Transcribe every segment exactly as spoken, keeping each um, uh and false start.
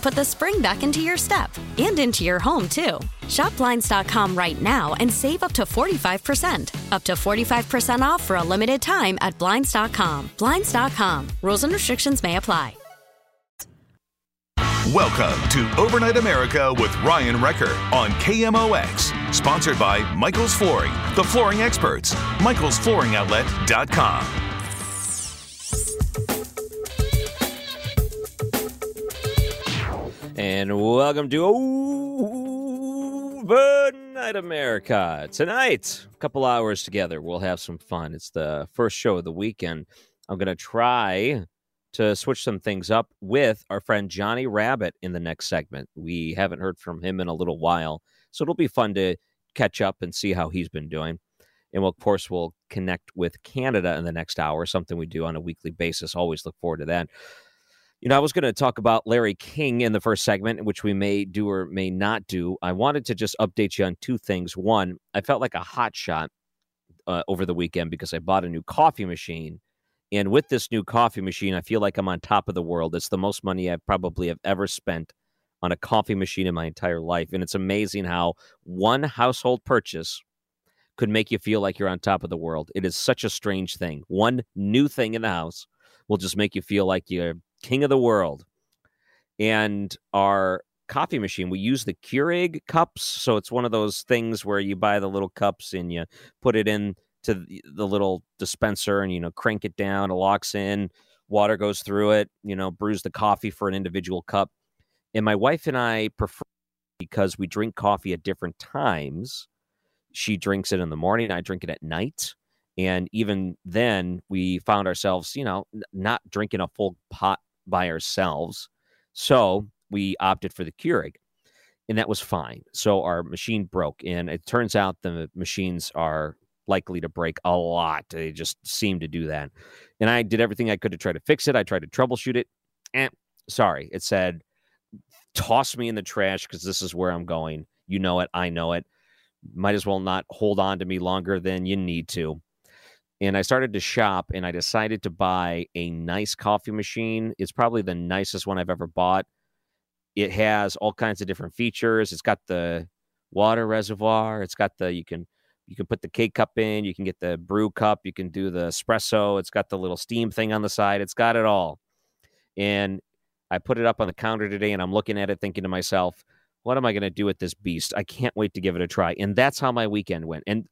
put the spring back into your step. And into your home, too. Shop Blinds dot com right now and save up to forty-five percent. Up to forty-five percent off for a limited time at Blinds dot com. Blinds dot com. Rules and restrictions may apply. Welcome to Overnight America with Ryan Recker on K M O X. Sponsored by Michaels Flooring, the flooring experts. Michaels Flooring Outlet dot com. And welcome to Overnight America. Tonight, a couple hours together, we'll have some fun. It's the first show of the weekend. I'm going to try to switch some things up with our friend Johnny Rabbit in the next segment. We haven't heard from him in a little while, so it'll be fun to catch up and see how he's been doing. And we'll, of course, we'll connect with Canada in the next hour, something we do on a weekly basis. Always look forward to that. You know, I was going to talk about Larry King in the first segment, which we may do or may not do. I wanted to just update you on two things. One, I felt like a hotshot uh, over the weekend because I bought a new coffee machine. And with this new coffee machine, I feel like I'm on top of the world. It's the most money I probably have ever spent on a coffee machine in my entire life. And it's amazing how one household purchase could make you feel like you're on top of the world. It is such a strange thing. One new thing in the house will just make you feel like you're king of the world. And our coffee machine, we use the Keurig cups. So it's one of those things where you buy the little cups and you put it in to the little dispenser and, you know, crank it down, it locks in, water goes through it, you know, brews the coffee for an individual cup. And my wife and I prefer, because we drink coffee at different times. She drinks it in the morning, I drink it at night. And even then we found ourselves, you know, not drinking a full pot by ourselves. So we opted for the Keurig. And that was fine. So our machine broke. And it turns out the machines are likely to break a lot. They just seem to do that. And I did everything I could to try to fix it. I tried to troubleshoot it. Eh, sorry. It said, toss me in the trash because this is where I'm going. You know it. I know it. Might as well not hold on to me longer than you need to. And I started to shop and I decided to buy a nice coffee machine. It's probably the nicest one I've ever bought. It has all kinds of different features. It's got the water reservoir. It's got the, you can You can put the K cup in, you can get the brew cup, you can do the espresso. It's got the little steam thing on the side. It's got it all. And I put it up on the counter today and I'm looking at it thinking to myself, what am I going to do with this beast? I can't wait to give it a try. And that's how my weekend went. And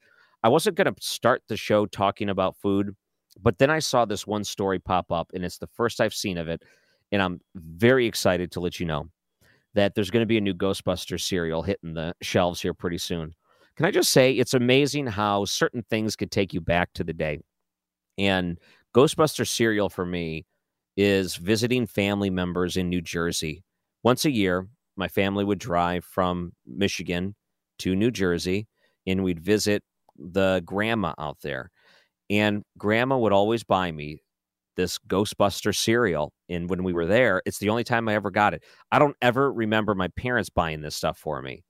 I wasn't going to start the show talking about food, but then I saw this one story pop up and it's the first I've seen of it. And I'm very excited to let you know that there's going to be a new Ghostbusters cereal hitting the shelves here pretty soon. Can I just say it's amazing how certain things could take you back to the day. And Ghostbuster cereal for me is visiting family members in New Jersey. Once a year, my family would drive from Michigan to New Jersey and we'd visit the grandma out there. And grandma would always buy me this Ghostbuster cereal. And when we were there, it's the only time I ever got it. I don't ever remember my parents buying this stuff for me.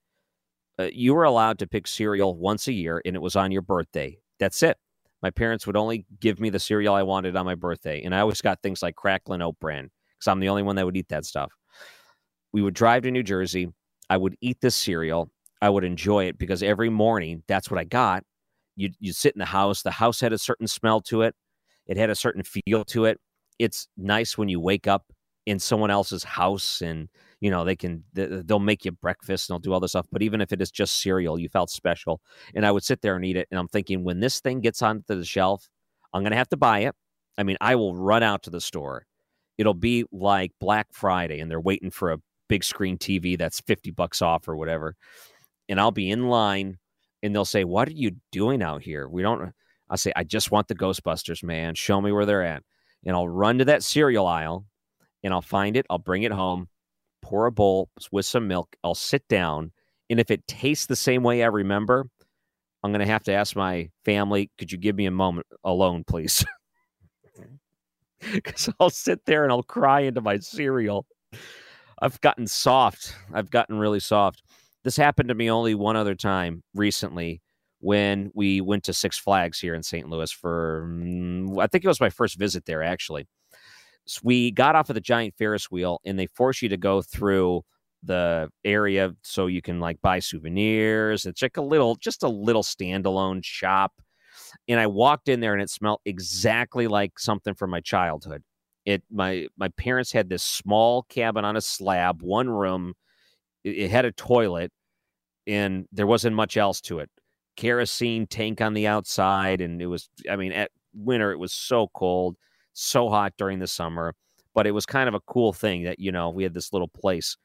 Uh, you were allowed to pick cereal once a year, and it was on your birthday. That's it. My parents would only give me the cereal I wanted on my birthday, and I always got things like Cracklin' Oat Bran because I'm the only one that would eat that stuff. We would drive to New Jersey. I would eat this cereal. I would enjoy it because every morning, that's what I got. You'd, you'd sit in the house. The house had a certain smell to it. It had a certain feel to it. It's nice when you wake up in someone else's house and, you know, they can, they'll make you breakfast and they'll do all this stuff. But even if it is just cereal, you felt special. And I would sit there and eat it. And I'm thinking, when this thing gets onto the shelf, I'm going to have to buy it. I mean, I will run out to the store. It'll be like Black Friday and they're waiting for a big screen T V that's fifty bucks off or whatever. And I'll be in line and they'll say, what are you doing out here? We don't, I'll say, I just want the Ghostbusters, man. Show me where they're at. And I'll run to that cereal aisle and I'll find it. I'll bring it home, pour a bowl with some milk. I'll sit down. And if it tastes the same way I remember, I'm going to have to ask my family, could you give me a moment alone, please? Because I'll sit there and I'll cry into my cereal. I've gotten soft. I've gotten really soft. This happened to me only one other time recently when we went to Six Flags here in Saint Louis for, I think it was my first visit there, actually. So we got off of the giant Ferris wheel and they force you to go through the area so you can like buy souvenirs. It's like a little, just a little standalone shop. And I walked in there and it smelled exactly like something from my childhood. It, my, my parents had this small cabin on a slab, one room. It had a toilet and there wasn't much else to it. Kerosene tank on the outside. And it was, I mean, at winter, it was so cold, so hot during the summer, but it was kind of a cool thing that, you know, we had this little place.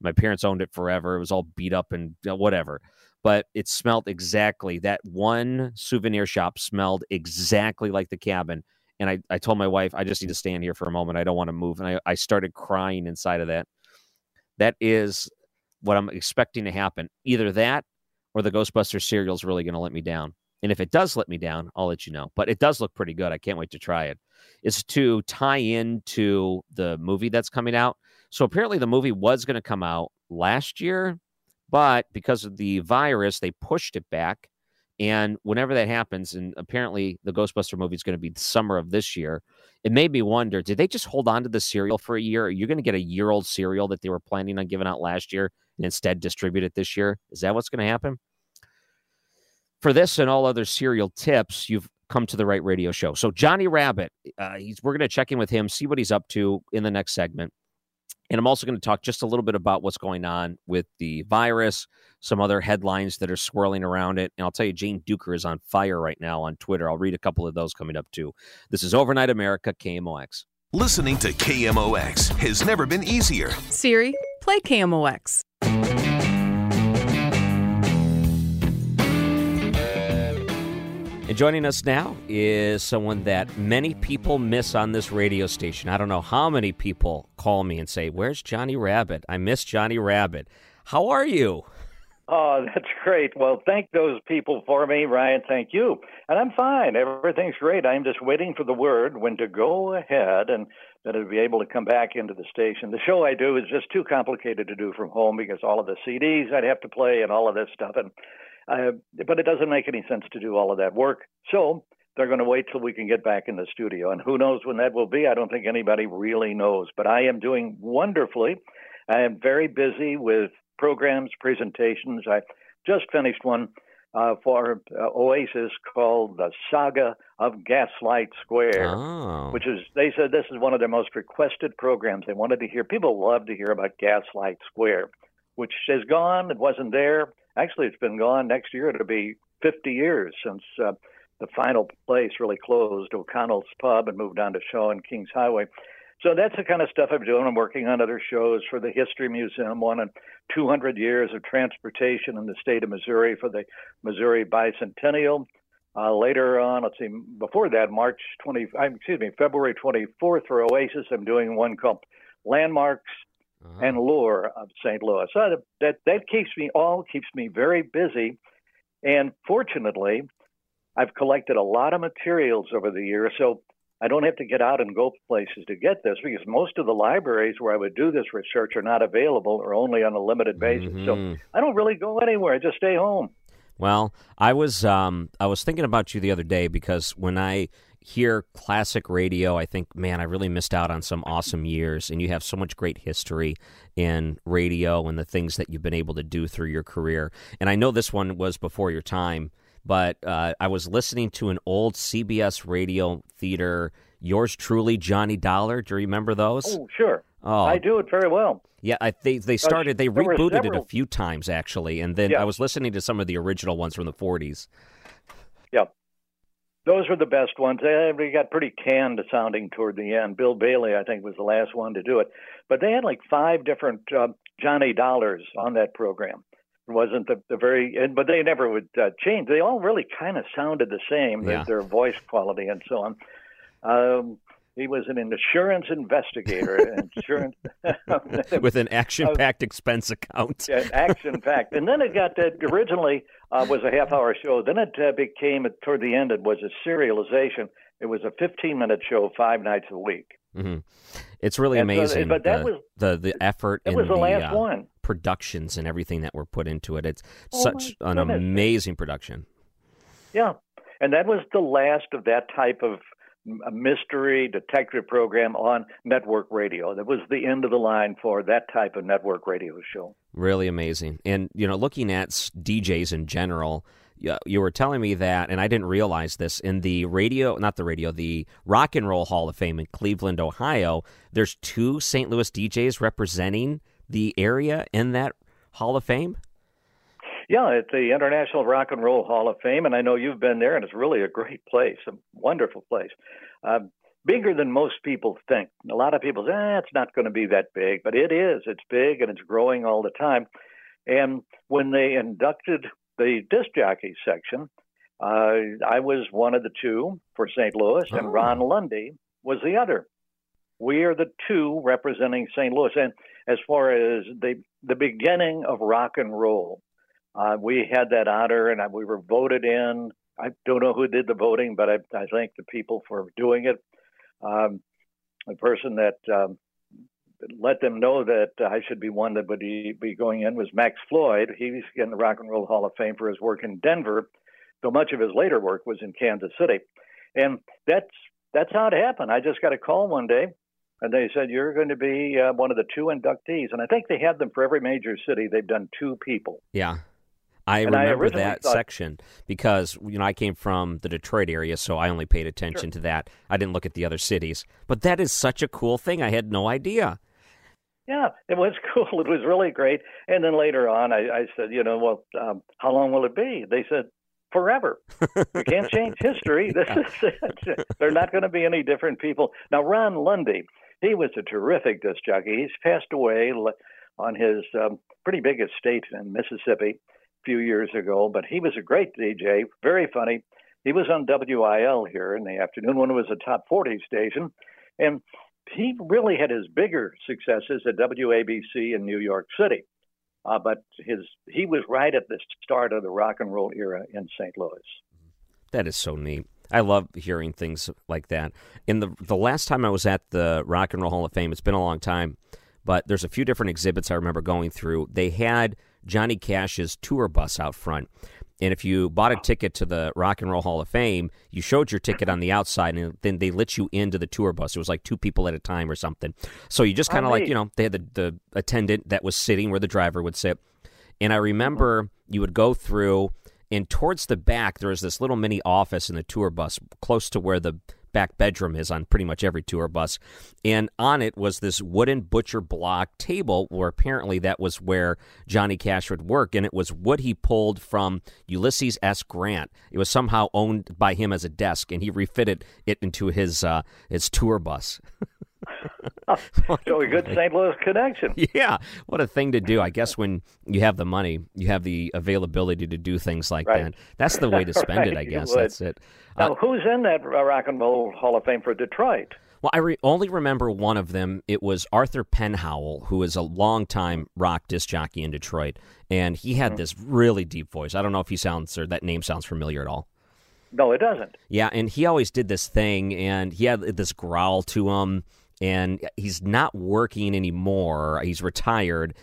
My parents owned it forever. It was all beat up and whatever, but it smelled exactly, that one souvenir shop smelled exactly like the cabin. And I, I told my wife, I just need to stand here for a moment. I don't want to move. And I, I started crying inside of that. That is what I'm expecting to happen. Either that or the Ghostbuster cereal is really going to let me down. And if it does let me down, I'll let you know. But it does look pretty good. I can't wait to try it. It's to tie into the movie that's coming out. So apparently the movie was going to come out last year, but because of the virus, they pushed it back. And whenever that happens, and apparently the Ghostbuster movie is going to be the summer of this year, it made me wonder, did they just hold on to the cereal for a year? Are you going to get a year-old cereal that they were planning on giving out last year and instead distribute it this year? Is that what's going to happen? For this and all other cereal tips, you've come to the right radio show. So Johnny Rabbit, uh, he's, we're going to check in with him, see what he's up to in the next segment. And I'm also going to talk just a little bit about what's going on with the virus, some other headlines that are swirling around it. And I'll tell you, Jane Duker is on fire right now on Twitter. I'll read a couple of those coming up, too. This is Overnight America, K M O X. Listening to K M O X has never been easier. Siri, play K M O X. And joining us now is someone that many people miss on this radio station. I don't know how many people call me and say, where's Johnny Rabbit? I miss Johnny Rabbit. How are you? Oh, that's great. Well, thank those people for me, Ryan. Thank you. And I'm fine. Everything's great. I'm just waiting for the word when to go ahead and that it'll be able to come back into the station. The show I do is just too complicated to do from home because all of the C Ds I'd have to play and all of this stuff. And Uh, but it doesn't make any sense to do all of that work. So they're going to wait till we can get back in the studio. And who knows when that will be? I don't think anybody really knows. But I am doing wonderfully. I am very busy with programs, presentations. I just finished one uh, for uh, Oasis called The Saga of Gaslight Square, oh. which is, they said this is one of their most requested programs. They wanted to hear, people love to hear about Gaslight Square, which is gone. It wasn't there. Actually, it's been gone. Next year, it'll be fifty years since uh, the final place really closed, O'Connell's Pub, and moved on to Shaw and Kings Highway. So that's the kind of stuff I'm doing. I'm working on other shows for the History Museum, one on two hundred years of transportation in the state of Missouri for the Missouri Bicentennial. Uh, later on, let's see, before that, March twentieth, excuse me, February twenty-fourth for Oasis, I'm doing one called Landmarks Uh-huh. and lore of Saint Louis. So that that keeps me all keeps me very busy, and fortunately, I've collected a lot of materials over the years, so I don't have to get out and go places to get this because most of the libraries where I would do this research are not available or only on a limited basis. Mm-hmm. So I don't really go anywhere; I just stay home. Well, I was um, I was thinking about you the other day because when I hear classic radio, I think, man, I really missed out on some awesome years. And you have so much great history in radio and the things that you've been able to do through your career. And I know this one was before your time, but uh, I was listening to an old C B S radio theater, Yours Truly, Johnny Dollar. Do you remember those? Oh, sure. Oh. I do it very well. Yeah, I, they they started, they there rebooted it a few times, actually, and then yeah. I was listening to some of the original ones from the forties. Yeah, those were the best ones. They, they got pretty canned sounding toward the end. Bill Bailey, I think, was the last one to do it. But they had like five different uh, Johnny Dollars on that program. It wasn't the, the very, but they never would uh, change. They all really kind of sounded the same, yeah. their, their voice quality and so on. Um, he was an insurance investigator. Insurance with an action-packed uh, expense account. Yeah, action-packed. And then it got that originally uh, was a half-hour show. Then it uh, became, toward the end, it was a serialization. It was a fifteen-minute show five nights a week. Mm-hmm. It's really and amazing, so, but that the, was, the, the effort and the, the last uh, one. productions and everything that were put into it. It's oh such an goodness. amazing production. Yeah, and that was the last of that type of a mystery detective program on network radio. That was the end of the line for that type of network radio show. Really amazing. And, you know, looking at D Js in general, you were telling me that, and I didn't realize this, in the radio, not the radio, the Rock and Roll Hall of Fame in Cleveland, Ohio, there's two Saint Louis D Js representing the area in that Hall of Fame? Yeah, it's the International Rock and Roll Hall of Fame, and I know you've been there, and it's really a great place, a wonderful place. Uh, bigger than most people think. A lot of people say, eh, it's not going to be that big, but it is. It's big, and it's growing all the time. And when they inducted the disc jockey section, uh, I was one of the two for Saint Louis, and oh. Ron Lundy was the other. We are the two representing Saint Louis. And as far as the, the beginning of rock and roll, Uh, we had that honor, and we were voted in. I don't know who did the voting, but I, I thank the people for doing it. Um, the person that um, let them know that I should be one that would be going in was Max Floyd. He's in the Rock and Roll Hall of Fame for his work in Denver, though much of his later work was in Kansas City. And that's that's how it happened. I just got a call one day, and they said, you're going to be uh, one of the two inductees. And I think they had them for every major city. They've done two people. Yeah. I and remember I that thought, section because, you know, I came from the Detroit area, so I only paid attention sure. to that. I didn't look at the other cities. But that is such a cool thing. I had no idea. Yeah, it was cool. It was really great. And then later on, I, I said, you know, well, um, how long will it be? They said, forever. You can't change history. This is it. They're not going to be any different people. Now, Ron Lundy, he was a terrific disc jockey. He's passed away on his um, pretty big estate in Mississippi few years ago, but he was a great D J, very funny. He was on W I L here in the afternoon when it was a top forty station, and he really had his bigger successes at W A B C in New York City. Uh, but his he was right at the start of the rock and roll era in Saint Louis. That is so neat. I love hearing things like that. In the the last time I was at the Rock and Roll Hall of Fame, it's been a long time, but there's a few different exhibits I remember going through. They had Johnny Cash's tour bus out front. And if you bought a ticket to the Rock and Roll Hall of Fame, you showed your ticket on the outside, and then they let you into the tour bus. It was like two people at a time or something. So you just kind of oh, like, you know, they had the, the attendant that was sitting where the driver would sit. And I remember you would go through, and towards the back, there was this little mini office in the tour bus close to where the back bedroom is on pretty much every tour bus. And on it was this wooden butcher block table where apparently that was where Johnny Cash would work. And it was wood he pulled from Ulysses S. Grant. It was somehow owned by him as a desk, and he refitted it into his uh, his tour bus. So a good Saint Louis connection. Yeah. What a thing to do. I guess when you have the money, you have the availability to do things like right. that. That's the way to spend right, it, I guess. That's it. Now, uh, who's in that Rock and Roll Hall of Fame for Detroit? Well, I re- only remember one of them. It was Arthur Penhowell, who is a longtime rock disc jockey in Detroit. And he had mm-hmm. this really deep voice. I don't know if he sounds or that name sounds familiar at all. No, it doesn't. Yeah, and he always did this thing, and he had this growl to him. And he's not working anymore. He's retired.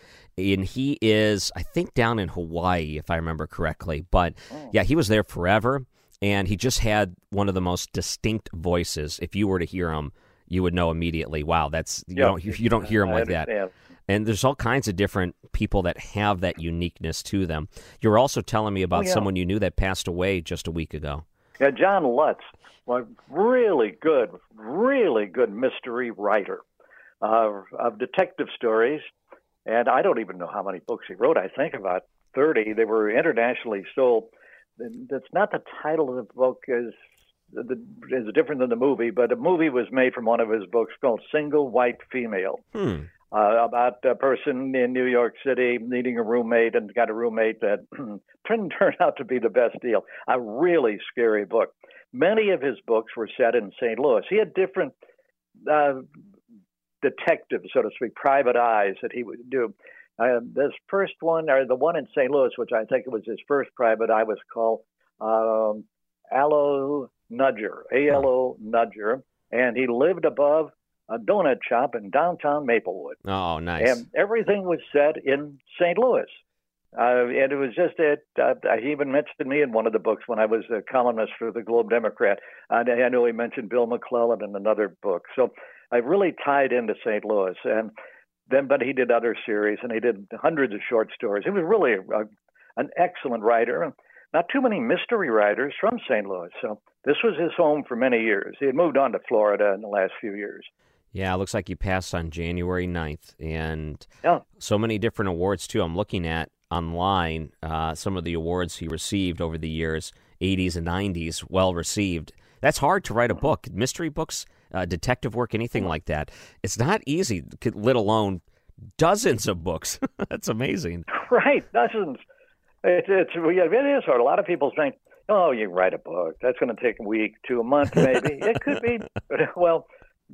and he is, I think, down in Hawaii, if I remember correctly. But, oh. yeah, he was there forever, and he just had one of the most distinct voices. If you were to hear him, you would know immediately, wow, that's you, yep. don't, you, you don't hear him I like understand. that. And there's all kinds of different people that have that uniqueness to them. You were also telling me about oh, yeah. someone you knew that passed away just a week ago. Yeah, John Lutz, a really good, really good mystery writer uh, of detective stories. And I don't even know how many books he wrote. I think about thirty. They were internationally sold. That's not the title of the book is is different than the movie, but a movie was made from one of his books called Single White Female, hmm. uh, about a person in New York City needing a roommate and got a roommate that didn't turn out to be the best deal. A really scary book. Many of his books were set in Saint Louis. He had different uh, detectives, so to speak, private eyes that he would do. Uh, this first one, or the one in Saint Louis, which I think it was his first private eye, was called um, Alo Nudger, A L O Nudger, and he lived above a donut shop in downtown Maplewood. Oh, nice. And everything was set in Saint Louis. Uh, and it was just it. Uh, he even mentioned me in one of the books when I was a columnist for the Globe Democrat. And I know he mentioned Bill McClellan in another book. So I really tied into Saint Louis. And then, but he did other series, and he did hundreds of short stories. He was really a, an excellent writer. Not too many mystery writers from Saint Louis. So this was his home for many years. He had moved on to Florida in the last few years. Yeah, it looks like he passed on January ninth. And yeah. so many different awards, too. I'm looking at online uh, some of the awards he received over the years, eighties and nineties, well-received. That's hard to write a book. Mystery books, uh, detective work, anything like that. It's not easy, let alone dozens of books. That's amazing. Right, dozens. It, it's, it is hard. A lot of people think, oh, you write a book. That's going to take a week to a month, maybe. It could be. Well,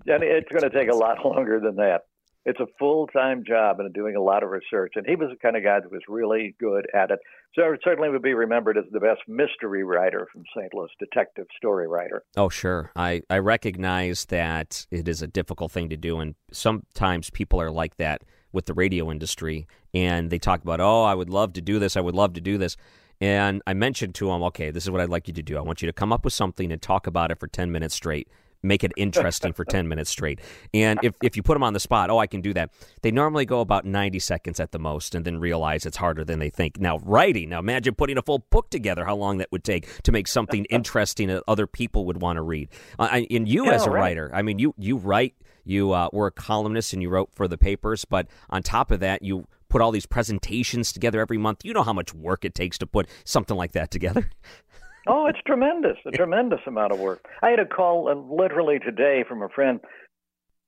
it's going to take a lot longer than that. It's a full-time job and doing a lot of research. And he was the kind of guy that was really good at it. So it certainly would be remembered as the best mystery writer from Saint Louis, detective story writer. Oh, sure. I, I recognize that it is a difficult thing to do. And sometimes people are like that with the radio industry. And they talk about, oh, I would love to do this. I would love to do this. And I mentioned to him, okay, this is what I'd like you to do. I want you to come up with something and talk about it for ten minutes straight. Make it interesting for ten minutes straight. And if, if you put them on the spot, oh, I can do that. They normally go about ninety seconds at the most and then realize it's harder than they think. Now, writing, now imagine putting a full book together, how long that would take to make something interesting that other people would want to read. Uh, and you yeah, as a right. writer, I mean, you, you write, you uh, were a columnist and you wrote for the papers, but on top of that, you put all these presentations together every month. You know how much work it takes to put something like that together. Oh, it's tremendous, a tremendous amount of work. I had a call uh, literally today from a friend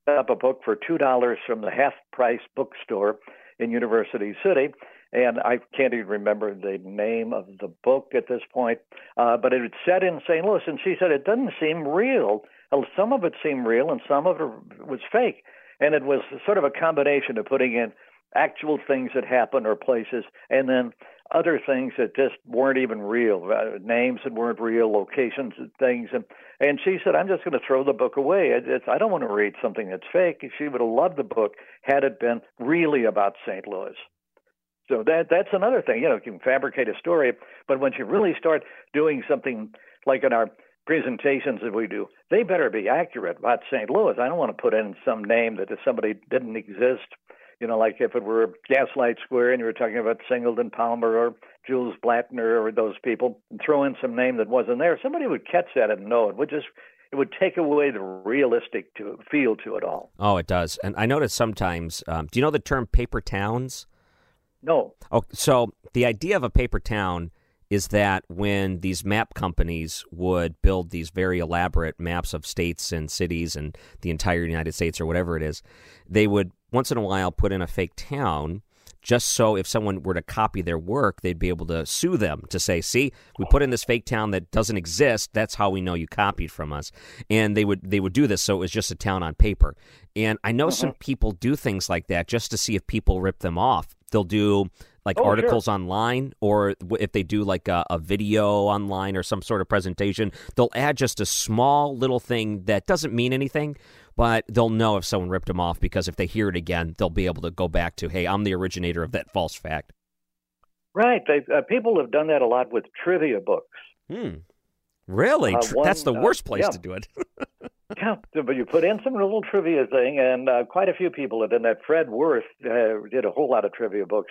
set up a book for two dollars from the half-price bookstore in University City, and I can't even remember the name of the book at this point, uh, but it was set in Saint Louis, and she said it doesn't seem real. Some of it seemed real, and some of it was fake, and it was sort of a combination of putting in actual things that happen or places, and then other things that just weren't even real, uh, names that weren't real, locations and things. And, and she said, I'm just going to throw the book away. It, it's, I don't want to read something that's fake. She would have loved the book had it been really about Saint Louis. So that that's another thing. You know, you can fabricate a story, but once you really start doing something like in our presentations that we do, they better be accurate about Saint Louis. I don't want to put in some name that somebody didn't exist. You know, like if it were Gaslight Square and you were talking about Singleton Palmer or Jules Blattner or those people, and throw in some name that wasn't there, somebody would catch that and know it. Would just it would take away the realistic to, feel to it all. Oh, it does. And I notice sometimes. Um, do you know the term paper towns? No. Oh, so the idea of a paper town is that when these map companies would build these very elaborate maps of states and cities and the entire United States or whatever it is, they would once in a while put in a fake town just so if someone were to copy their work, they'd be able to sue them to say, see, we put in this fake town that doesn't exist. That's how we know you copied from us. And they would they would do this so it was just a town on paper. And I know mm-hmm. some people do things like that just to see if people rip them off. They'll do like oh, articles sure. online, or if they do like a, a video online or some sort of presentation, they'll add just a small little thing that doesn't mean anything, but they'll know if someone ripped them off, because if they hear it again, they'll be able to go back to, hey, I'm the originator of that false fact. Right. Uh, people have done that a lot with trivia books. Hmm. Really? Uh, one, That's the worst place uh, yeah. to do it. Yeah, but you put in some little trivia thing, and uh, quite a few people have done that. Fred Worth uh, did a whole lot of trivia books,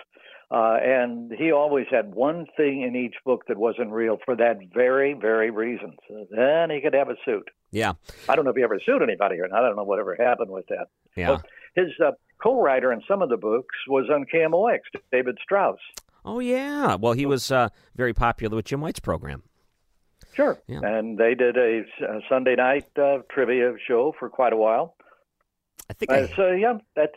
uh, and he always had one thing in each book that wasn't real for that very, very reason. So then he could have a suit. Yeah. I don't know if he ever sued anybody or not. I don't know whatever happened with that. Yeah. But his uh, co-writer in some of the books was on K M O X, David Strauss. Oh, yeah. Well, he was uh, very popular with Jim White's program. Sure. Yeah. And they did a, a Sunday night uh, trivia show for quite a while. I think. I, uh, so yeah, that's.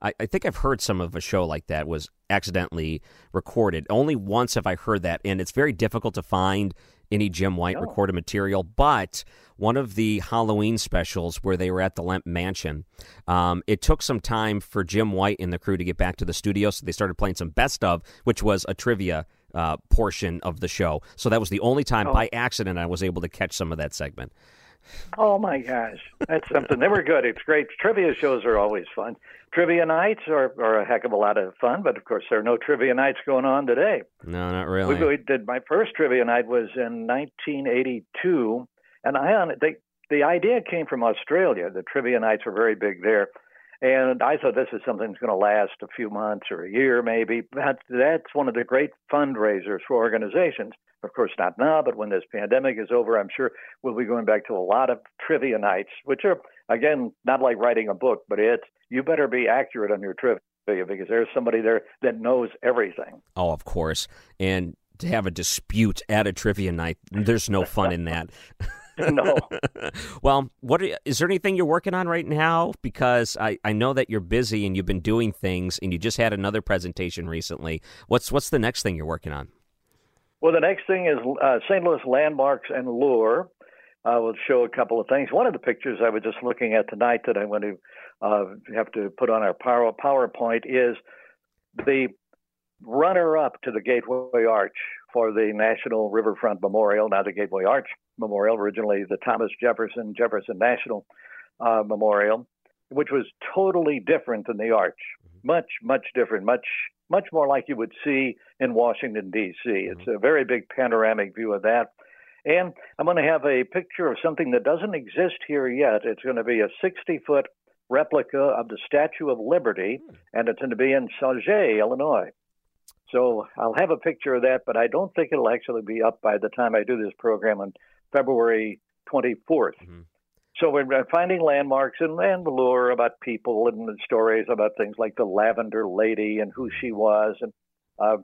I, I think I've heard some of a show like that was accidentally recorded. Only once have I heard that, and it's very difficult to find any Jim White no. recorded material. But one of the Halloween specials where they were at the Lemp Mansion, um, it took some time for Jim White and the crew to get back to the studio, so they started playing some best of, which was a trivia Uh, portion of the show. So that was the only time oh. by accident I was able to catch some of that segment. Oh, my gosh. That's something. They were good. It's great. Trivia shows are always fun. Trivia nights are, are a heck of a lot of fun, but, of course, there are no trivia nights going on today. No, not really. We, we did, my first trivia night was in nineteen eighty-two, and I on they, the idea came from Australia. The trivia nights were very big there. And I thought this is something that's going to last a few months or a year maybe. That's, that's one of the great fundraisers for organizations. Of course, not now, but when this pandemic is over, I'm sure we'll be going back to a lot of trivia nights, which are, again, not like writing a book, but it's you better be accurate on your trivia because there's somebody there that knows everything. Oh, of course. And to have a dispute at a trivia night, there's no fun in that. No. Well, what are, is there anything you're working on right now? Because I, I know that you're busy and you've been doing things, and you just had another presentation recently. What's what's the next thing you're working on? Well, the next thing is uh, Saint Louis Landmarks and Lure. I uh, will show a couple of things. One of the pictures I was just looking at tonight that I'm going to uh, have to put on our power, PowerPoint is the runner-up to the Gateway Arch for the National Riverfront Memorial, now the Gateway Arch Memorial, originally the Thomas Jefferson, Jefferson National uh, Memorial, which was totally different than the Arch. Much, much different, much much more like you would see in Washington, D C. It's a very big panoramic view of that. And I'm going to have a picture of something that doesn't exist here yet. It's going to be a sixty-foot replica of the Statue of Liberty, and it's going to be in Sauget, Illinois. So I'll have a picture of that, but I don't think it'll actually be up by the time I do this program on February twenty-fourth. Mm-hmm. So we're finding landmarks and, and lore about people and stories about things like the Lavender Lady and who she was and uh,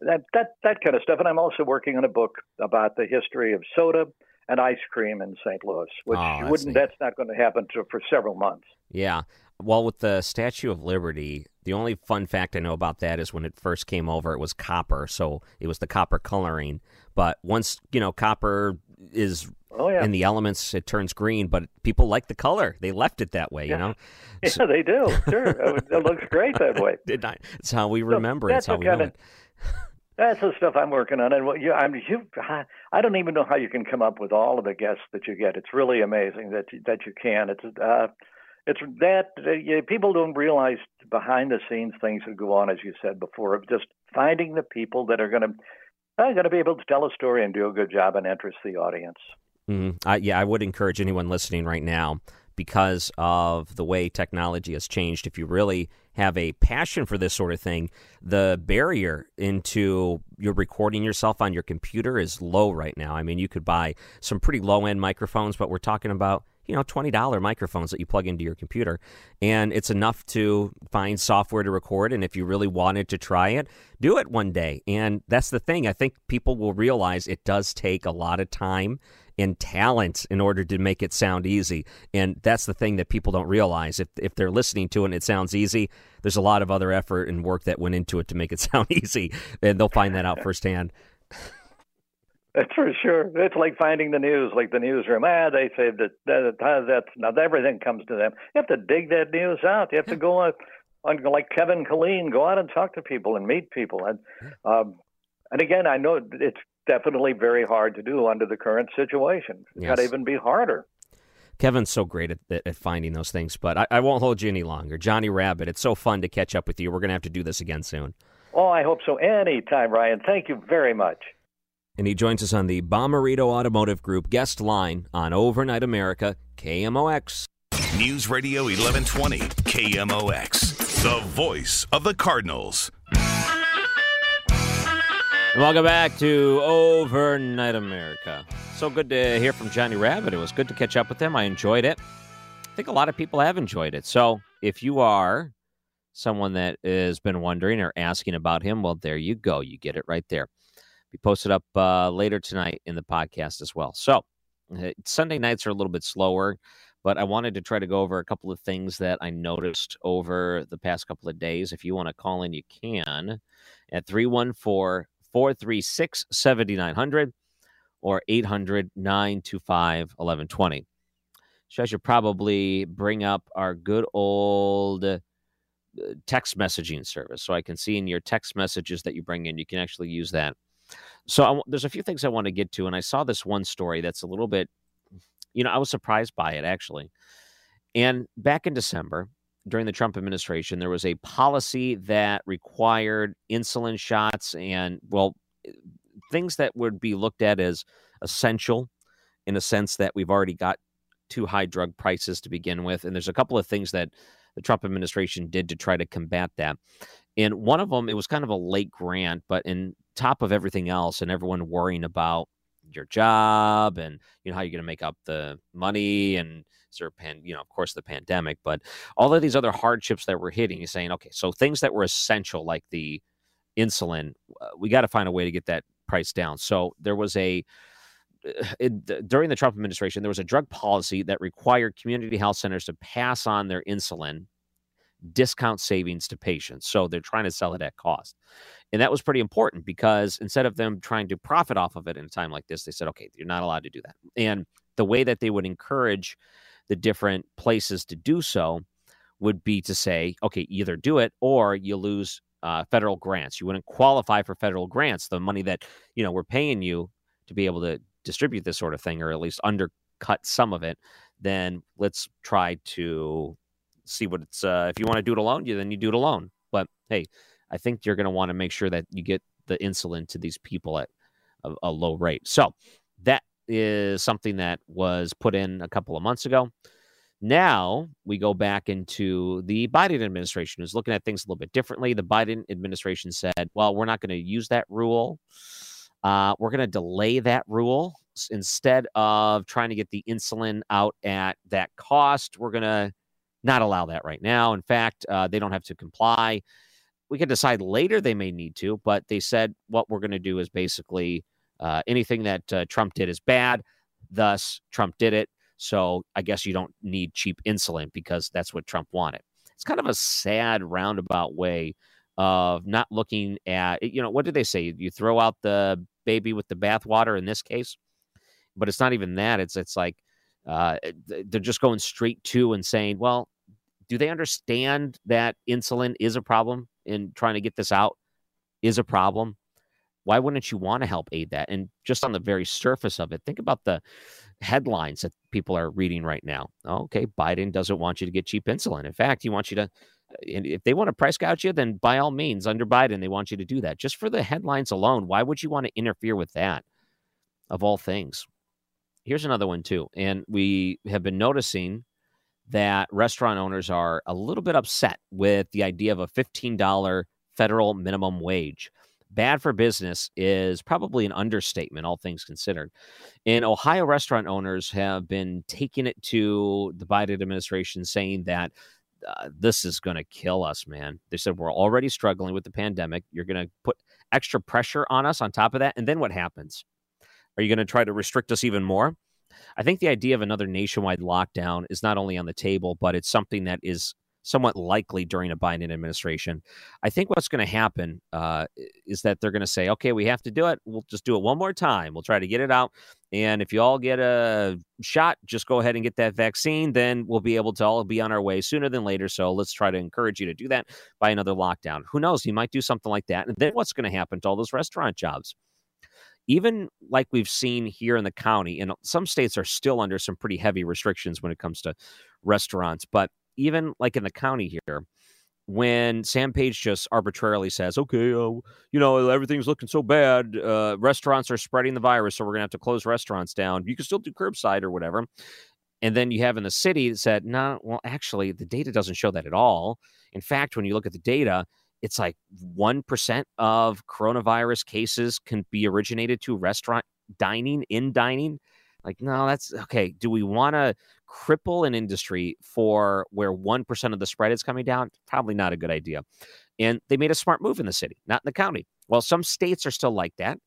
that, that that kind of stuff. And I'm also working on a book about the history of soda and ice cream in Saint Louis, which oh, wouldn't that's not going to happen to, for several months. Yeah. Well, with the Statue of Liberty, the only fun fact I know about that is when it first came over, it was copper, so it was the copper coloring. But once, you know, copper is oh, yeah. in the elements, it turns green, but people like the color. They left it that way, yeah. you know? Yeah, so... they do. Sure. It looks great that way. It's how we remember so it. It's how we know it. That's the stuff I'm working on. And you, I'm, you, I don't even know how you can come up with all of the guests that you get. It's really amazing that you, that you can. It's uh, It's that uh, you, people don't realize behind the scenes things that go on, as you said before, of just finding the people that are going to uh, going to be able to tell a story and do a good job and interest the audience. Mm, I, yeah, I would encourage anyone listening right now, because of the way technology has changed, if you really have a passion for this sort of thing, the barrier into you're recording yourself on your computer is low right now. I mean, you could buy some pretty low-end microphones, but we're talking about you know, twenty dollars microphones that you plug into your computer. And it's enough to find software to record. And if you really wanted to try it, do it one day. And that's the thing. I think people will realize it does take a lot of time and talent in order to make it sound easy. And that's the thing that people don't realize. If if they're listening to it and it sounds easy, there's a lot of other effort and work that went into it to make it sound easy. And they'll find that out firsthand. That's for sure. It's like finding the news, like the newsroom. Ah, they say that, that, that that's not everything comes to them. You have to dig that news out. You have to go on, on like Kevin Killeen, go out and talk to people and meet people. And um, and again, I know it's definitely very hard to do under the current situation. It's yes. got to even be harder. Kevin's so great at, at finding those things, but I, I won't hold you any longer. Johnny Rabbit, it's so fun to catch up with you. We're going to have to do this again soon. Oh, I hope so. Anytime, Ryan. Thank you very much. And he joins us on the Bomarito Automotive Group guest line on Overnight America, K M O X. News Radio eleven twenty, K M O X, the voice of the Cardinals. Welcome back to Overnight America. So good to hear from Johnny Rabbit. It was good to catch up with him. I enjoyed it. I think a lot of people have enjoyed it. So if you are someone that has been wondering or asking about him, well, there you go. You get it right there. Be posted up uh, later tonight in the podcast as well. So uh, Sunday nights are a little bit slower, but I wanted to try to go over a couple of things that I noticed over the past couple of days. If you want to call in, you can at three one four, four three six, seven nine zero zero or eight hundred, nine two five, eleven twenty. So I should probably bring up our good old text messaging service so I can see in your text messages that you bring in. You can actually use that. So I, there's a few things I want to get to, and I saw this one story that's a little bit, you know, I was surprised by it, actually. And back in December, during the Trump administration, there was a policy that required insulin shots and, well, things that would be looked at as essential in a sense that we've already got too high drug prices to begin with. And there's a couple of things that the Trump administration did to try to combat that. And one of them, it was kind of a late grant, but in top of everything else and everyone worrying about your job and, you know, how you're going to make up the money and, or pan, you know, of course, the pandemic, but all of these other hardships that we're hitting, you're saying, okay, so things that were essential, like the insulin, we got to find a way to get that price down. So there was a, it, during the Trump administration, there was a drug policy that required community health centers to pass on their insulin discount savings to patients. So they're trying to sell it at cost. And that was pretty important because instead of them trying to profit off of it in a time like this, they said, okay, you're not allowed to do that. And the way that they would encourage the different places to do so would be to say, okay, either do it or you lose uh, federal grants. You wouldn't qualify for federal grants, the money that, you know, we're paying you to be able to distribute this sort of thing, or at least undercut some of it. Then let's try to see what it's, uh, if you want to do it alone, you, then you do it alone. But hey, I think you're going to want to make sure that you get the insulin to these people at a, a low rate. So that is something that was put in a couple of months ago. Now we go back into the Biden administration, who's looking at things a little bit differently. The Biden administration said, well, we're not going to use that rule. Uh, we're going to delay that rule. Instead of trying to get the insulin out at that cost, we're going to not allow that right now. In fact, uh, they don't have to comply. We can decide later they may need to, but they said what we're going to do is basically Uh, anything that uh, Trump did is bad, thus Trump did it. So I guess you don't need cheap insulin because that's what Trump wanted. It's kind of a sad roundabout way of not looking at, you know, what did they say? You throw out the baby with the bathwater in this case, but it's not even that. It's it's like uh, they're just going straight to and saying, well, do they understand that insulin is a problem and trying to get this out is a problem? Why wouldn't you want to help aid that? And just on the very surface of it, think about the headlines that people are reading right now. Okay, Biden doesn't want you to get cheap insulin. In fact, he wants you to, and if they want to price gouge you, then by all means, under Biden, they want you to do that. Just for the headlines alone, why would you want to interfere with that, of all things? Here's another one, too. And we have been noticing that restaurant owners are a little bit upset with the idea of a fifteen dollars federal minimum wage. Bad for business is probably an understatement, all things considered. And Ohio restaurant owners have been taking it to the Biden administration saying that uh, this is going to kill us, man. They said, we're already struggling with the pandemic. You're going to put extra pressure on us on top of that. And then what happens? Are you going to try to restrict us even more? I think the idea of another nationwide lockdown is not only on the table, but it's something that is somewhat likely during a Biden administration. I think what's going to happen uh, is that they're going to say, okay, we have to do it. We'll just do it one more time. We'll try to get it out. And if you all get a shot, just go ahead and get that vaccine. Then we'll be able to all be on our way sooner than later. So let's try to encourage you to do that by another lockdown. Who knows? He might do something like that. And then what's going to happen to all those restaurant jobs? even like we've seen here in the county, and some states are still under some pretty heavy restrictions when it comes to restaurants, but even like in the county here, when Sam Page just arbitrarily says, okay, uh, you know, everything's looking so bad, uh, restaurants are spreading the virus, so we're going to have to close restaurants down. You can still do curbside or whatever. And then you have in the city that said, no, nah, well, actually, the data doesn't show that at all. In fact, when you look at the data, it's like one percent of coronavirus cases can be originated to restaurant dining, in dining. Like, no, that's okay. Do we want to cripple an industry for where one percent of the spread is coming down? Probably not a good idea. And they made a smart move in the city, not in the county. Well, some states are still like that.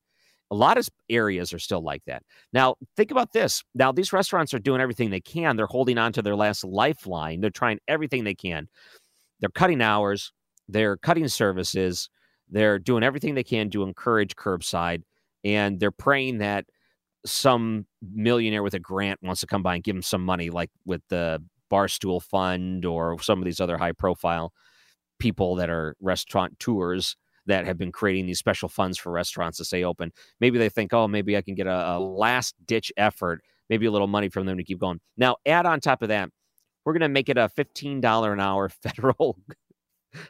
A lot of areas are still like that. Now, think about this. Now, these restaurants are doing everything they can. They're holding on to their last lifeline. They're trying everything they can. They're cutting hours. They're cutting services. They're doing everything they can to encourage curbside. And they're praying that some millionaire with a grant wants to come by and give them some money, like with the Barstool Fund or some of these other high profile people that are restaurateurs that have been creating these special funds for restaurants to stay open. Maybe they think, oh, maybe I can get a, a last ditch effort, maybe a little money from them to keep going. Now, add on top of that, we're going to make it a fifteen dollars an hour federal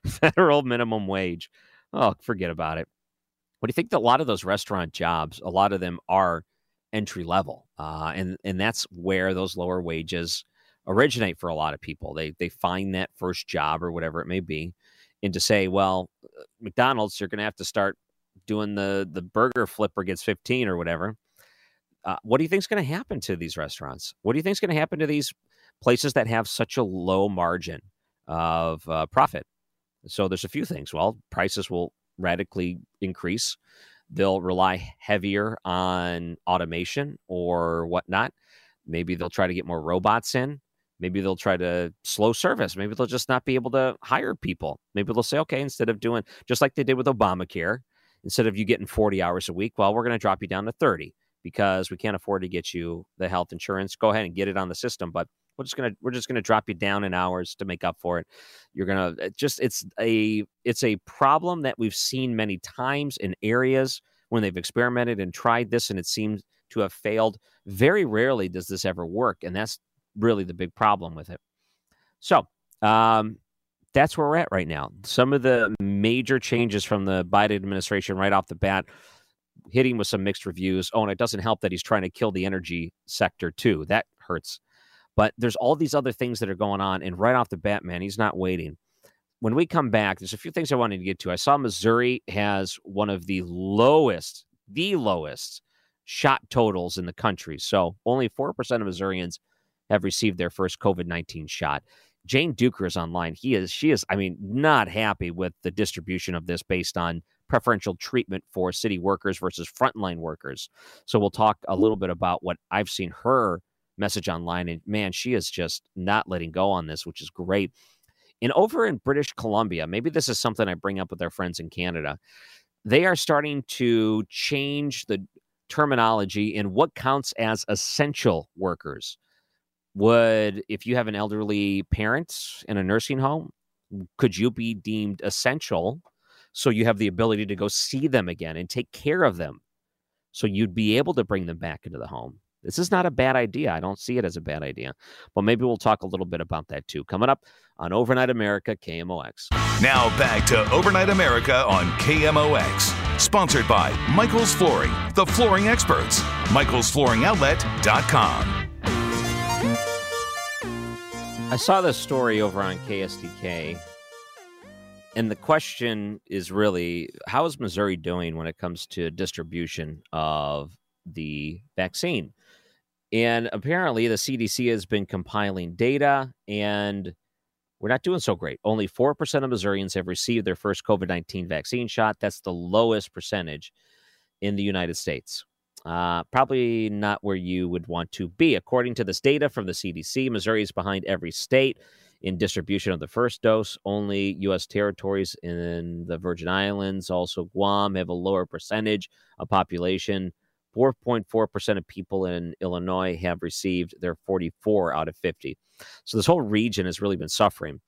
federal minimum wage. Oh, forget about it. What do you think that a lot of those restaurant jobs, a lot of them are entry level? Uh, and, and that's where those lower wages originate for a lot of people. They, they find that first job or whatever it may be. And to say, well, McDonald's, you're going to have to start doing the, the burger flipper gets fifteen or whatever. Uh, what do you think is going to happen to these restaurants? What do you think is going to happen to these places that have such a low margin of uh, profit? So there's a few things. Well, prices will radically increase. They'll rely heavier on automation or whatnot. Maybe they'll try to get more robots in. Maybe they'll try to slow service. Maybe they'll just not be able to hire people. Maybe they'll say, okay, instead of doing just like they did with Obamacare, instead of you getting forty hours a week, well, we're going to drop you down to thirty because we can't afford to get you the health insurance. Go ahead and get it on the system, but we're just going to we're just going to drop you down in hours to make up for it. You're going to just it's a it's a problem that we've seen many times in areas when they've experimented and tried this, and it seems to have failed. Very rarely does this ever work, and that's really the big problem with it. So um, that's where we're at right now. Some of the major changes from the Biden administration right off the bat, hitting with some mixed reviews. Oh, and it doesn't help that he's trying to kill the energy sector too. That hurts. But there's all these other things that are going on. And right off the bat, man, he's not waiting. When we come back, there's a few things I wanted to get to. I saw Missouri has one of the lowest, the lowest shot totals in the country. So only four percent of Missourians have received their first COVID nineteen shot. Jane Duker is online. He is, she is, I mean, not happy with the distribution of this based on preferential treatment for city workers versus frontline workers. So we'll talk a little bit about what I've seen her message online. And man, she is just not letting go on this, which is great. And over in British Columbia, maybe this is something I bring up with our friends in Canada. They are starting to change the terminology in what counts as essential workers. Would, if you have an elderly parent in a nursing home, could you be deemed essential so you have the ability to go see them again and take care of them so you'd be able to bring them back into the home? This is not a bad idea. I don't see it as a bad idea. But maybe we'll talk a little bit about that, too. Coming up on Overnight America, K M O X. Now back to Overnight America on K M O X. Sponsored by Michaels Flooring, the flooring experts. Michaels Flooring Outlet dot com. I saw this story over on K S D K, and the question is really, how is Missouri doing when it comes to distribution of the vaccine? And apparently the C D C has been compiling data, and we're not doing so great. Only four percent of Missourians have received their first COVID nineteen vaccine shot. That's the lowest percentage in the United States. Uh, probably not where you would want to be. According to this data from the C D C, Missouri is behind every state in distribution of the first dose. Only U S territories in the Virgin Islands, also Guam, have a lower percentage of population. four point four percent of people in Illinois have received their forty-four out of fifty. So this whole region has really been suffering.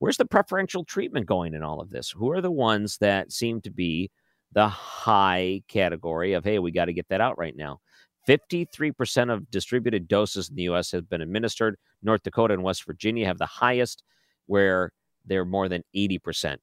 Where's the preferential treatment going in all of this? Who are the ones that seem to be the high category of, hey, we got to get that out right now. fifty-three percent of distributed doses in the U S have been administered. North Dakota and West Virginia have the highest, where they're more than eighty percent.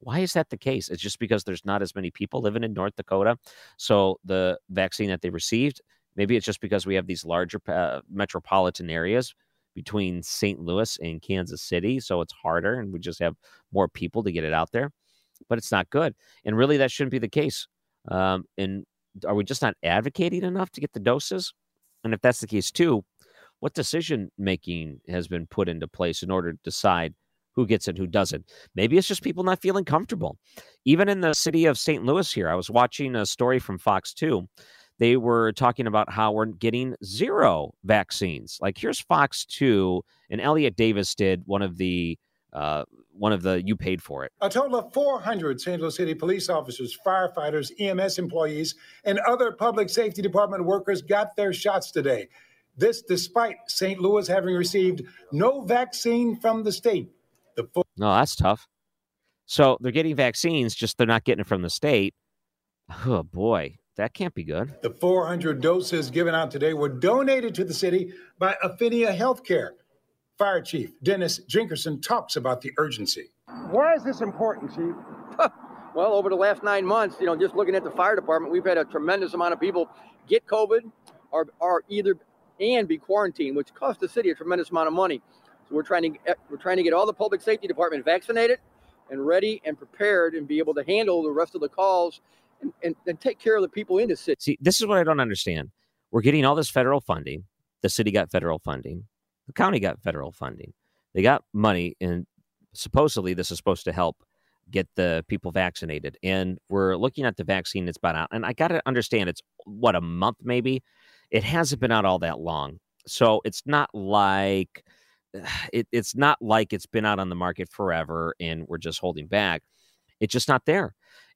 Why is that the case? It's just because there's not as many people living in North Dakota. So the vaccine that they received, maybe it's just because we have these larger uh, metropolitan areas between Saint Louis and Kansas City. So it's harder and we just have more people to get it out there. But it's not good. And really, that shouldn't be the case. Um, and are we just not advocating enough to get the doses? And if that's the case, too, what decision making has been put into place in order to decide who gets it, who doesn't? Maybe it's just people not feeling comfortable. Even in the city of Saint Louis here, I was watching a story from Fox two. They were talking about how we're getting zero vaccines. Like, here's Fox two, and Elliot Davis did one of the uh, one of the you paid for it. A total of four hundred Saint Louis City police officers, firefighters, E M S employees, and other public safety department workers got their shots today. This despite Saint Louis having received no vaccine from the state. The full- no, that's tough. So they're getting vaccines, just they're not getting it from the state. Oh, boy. That can't be good. The four hundred doses given out today were donated to the city by Affinia Healthcare. Fire Chief Dennis Jinkerson talks about the urgency. Why is this important, Chief? Well, over the last nine months, you know, just looking at the fire department, we've had a tremendous amount of people get COVID or, or either and be quarantined, which cost the city a tremendous amount of money. So we're trying to we're trying to get all the public safety department vaccinated and ready and prepared and be able to handle the rest of the calls. And, and take care of the people in the city. See, this is what I don't understand. We're getting all this federal funding. The city got federal funding. The county got federal funding. They got money, and supposedly this is supposed to help get the people vaccinated. And we're looking at the vaccine that's been out. And I got to understand, it's, what, a month maybe? It hasn't been out all that long. So it's not like it, it's not like it's been out on the market forever and we're just holding back. It's just not there.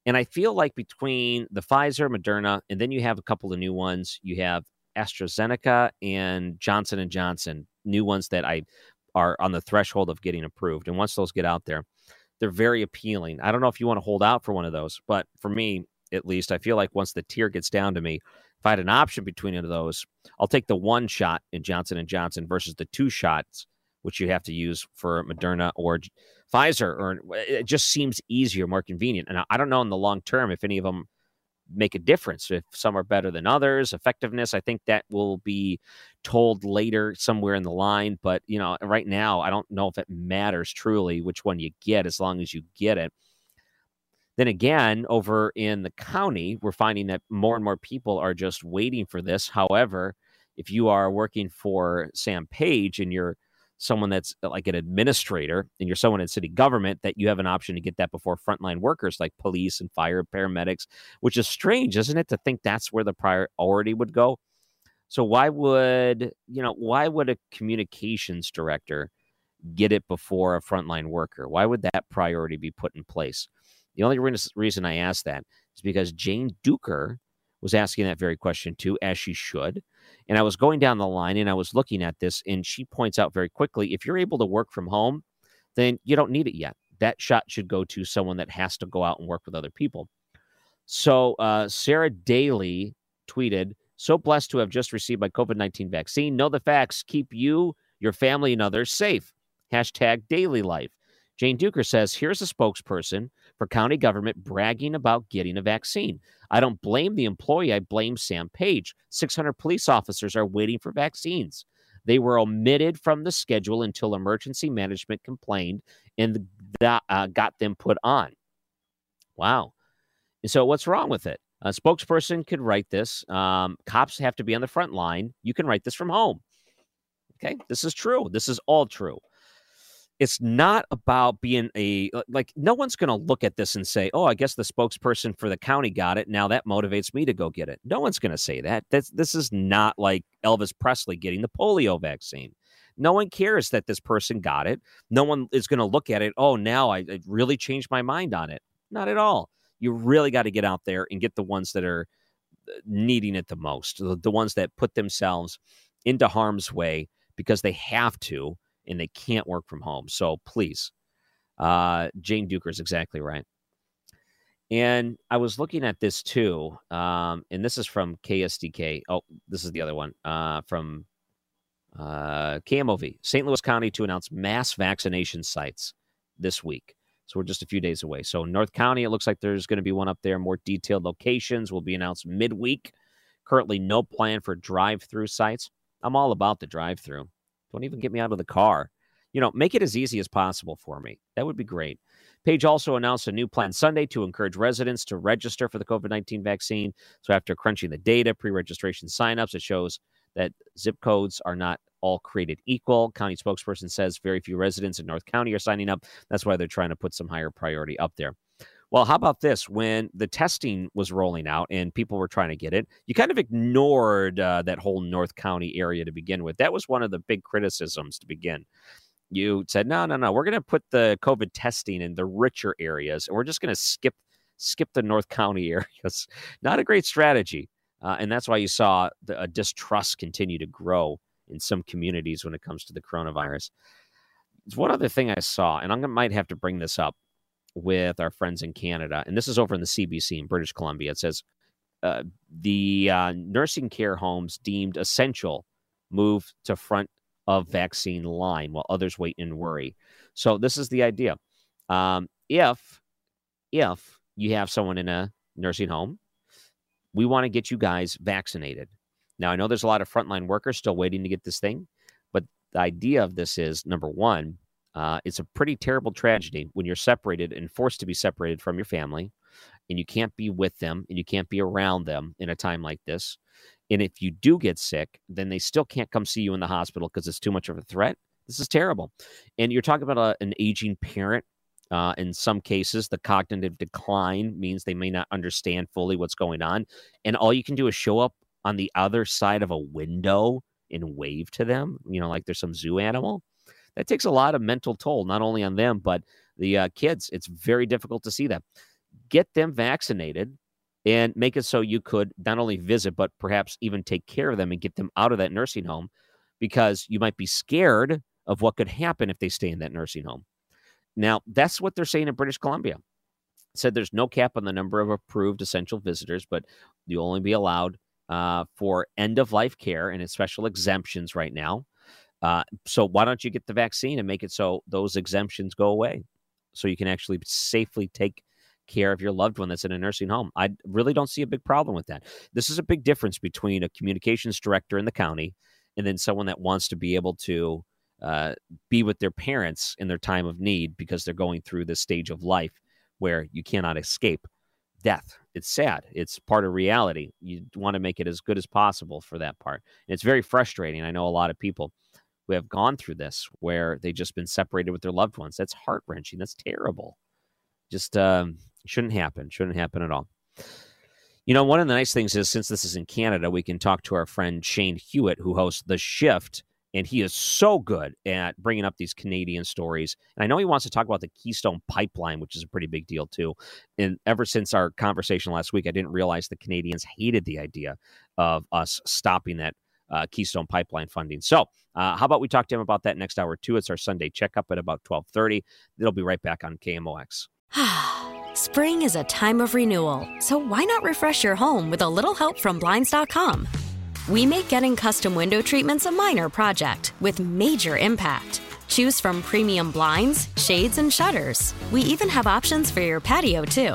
And I feel like between the Pfizer, Moderna, and then you have a couple of new ones. You have AstraZeneca and Johnson and Johnson, new ones that I are on the threshold of getting approved. And once those get out there, they're very appealing. I don't know if you want to hold out for one of those, but for me, at least, I feel like once the tier gets down to me, if I had an option between any of those, I'll take the one shot in Johnson and Johnson versus the two shots, which you have to use for Moderna or Pfizer, or it just seems easier, more convenient. And I don't know in the long term if any of them make a difference, if some are better than others, effectiveness. I think that will be told later somewhere in the line. But, you know, right now, I don't know if it matters truly which one you get as long as you get it. Then again, over in the county, we're finding that more and more people are just waiting for this. However, if you are working for Sam Page and you're someone that's like an administrator and you're someone in city government, that you have an option to get that before frontline workers like police and fire paramedics, which is strange, isn't it, to think that's where the priority would go? So why would, you know, why would a communications director get it before a frontline worker? Why would that priority be put in place? The only reason I ask that is because Jane Duker was asking that very question too, as she should. And I was going down the line and I was looking at this, and she points out very quickly, if you're able to work from home, then you don't need it yet. That shot should go to someone that has to go out and work with other people. So uh, Sarah Daly tweeted, so blessed to have just received my COVID nineteen vaccine. Know the facts. Keep you, your family, and others safe. Hashtag daily life. Jane Duker says, here's a spokesperson for county government bragging about getting a vaccine. I don't blame the employee. I blame Sam Page. six hundred police officers are waiting for vaccines. They were omitted from the schedule until emergency management complained and th- uh, got them put on. Wow. And so what's wrong with it? A spokesperson could write this. Um, cops have to be on the front line. You can write this from home. Okay, this is true. This is all true. It's not about being a, like, no one's going to look at this and say, oh, I guess the spokesperson for the county got it. Now that motivates me to go get it. No one's going to say that. That's, this is not like Elvis Presley getting the polio vaccine. No one cares that this person got it. No one is going to look at it. Oh, now I, I really changed my mind on it. Not at all. You really got to get out there and get the ones that are needing it the most, the, the ones that put themselves into harm's way because they have to. And they can't work from home. So please, uh, Jane Duker is exactly right. And I was looking at this too, um, and this is from K S D K. Oh, this is the other one uh, from uh, K M O V. Saint Louis County to announce mass vaccination sites this week. So we're just a few days away. So North County, it looks like there's going to be one up there. More detailed locations will be announced midweek. Currently, no plan for drive-through sites. I'm all about the drive-through. Don't even get me out of the car. You know, make it as easy as possible for me. That would be great. Page also announced a new plan Sunday to encourage residents to register for the COVID nineteen vaccine. So after crunching the data, pre-registration signups, it shows that zip codes are not all created equal. County spokesperson says very few residents in North County are signing up. That's why they're trying to put some higher priority up there. Well, how about this? When the testing was rolling out and people were trying to get it, you kind of ignored uh, that whole North County area to begin with. That was one of the big criticisms to begin. You said, no, no, no, we're going to put the COVID testing in the richer areas, and we're just going to skip skip the North County areas. Not a great strategy. Uh, and that's why you saw the, a distrust continue to grow in some communities when it comes to the coronavirus. There's one other thing I saw, and I might have to bring this up with our friends in Canada. And this is over in the C B C in British Columbia. It says uh, the uh, nursing care homes deemed essential move to front of vaccine line while others wait and worry. So this is the idea. Um, if, if you have someone in a nursing home, we want to get you guys vaccinated. Now, I know there's a lot of frontline workers still waiting to get this thing, but the idea of this is, number one, uh, it's a pretty terrible tragedy when you're separated and forced to be separated from your family, and you can't be with them, and you can't be around them in a time like this. And if you do get sick, then they still can't come see you in the hospital because it's too much of a threat. This is terrible. And you're talking about a, an aging parent. Uh, in some cases, the cognitive decline means they may not understand fully what's going on. And all you can do is show up on the other side of a window and wave to them, you know, like they're some zoo animal. That takes a lot of mental toll, not only on them, but the uh, kids. It's very difficult to see them. Get them vaccinated and make it so you could not only visit, but perhaps even take care of them and get them out of that nursing home, because you might be scared of what could happen if they stay in that nursing home. Now, that's what they're saying in British Columbia. It said there's no cap on the number of approved essential visitors, but you'll only be allowed uh, for end-of-life care, and it's special exemptions right now. Uh, so why don't you get the vaccine and make it so those exemptions go away, so you can actually safely take care of your loved one that's in a nursing home? I really don't see a big problem with that. This is a big difference between a communications director in the county and then someone that wants to be able to Uh, be with their parents in their time of need because they're going through this stage of life where you cannot escape death. It's sad. It's part of reality. You want to make it as good as possible for that part. And it's very frustrating. I know a lot of people who have gone through this where they've just been separated with their loved ones. That's heart-wrenching. That's terrible. Just um, shouldn't happen. Shouldn't happen at all. You know, one of the nice things is, since this is in Canada, we can talk to our friend Shane Hewitt, who hosts The Shift. And he is so good at bringing up these Canadian stories. And I know he wants to talk about the Keystone Pipeline, which is a pretty big deal, too. And ever since our conversation last week, I didn't realize the Canadians hated the idea of us stopping that uh, Keystone Pipeline funding. So uh, how about we talk to him about that next hour, too? It's our Sunday checkup at about twelve thirty. It'll be right back on K M O X. Spring is a time of renewal, so why not refresh your home with a little help from Blinds dot com? We make getting custom window treatments a minor project with major impact. Choose from premium blinds, shades, and shutters. We even have options for your patio too.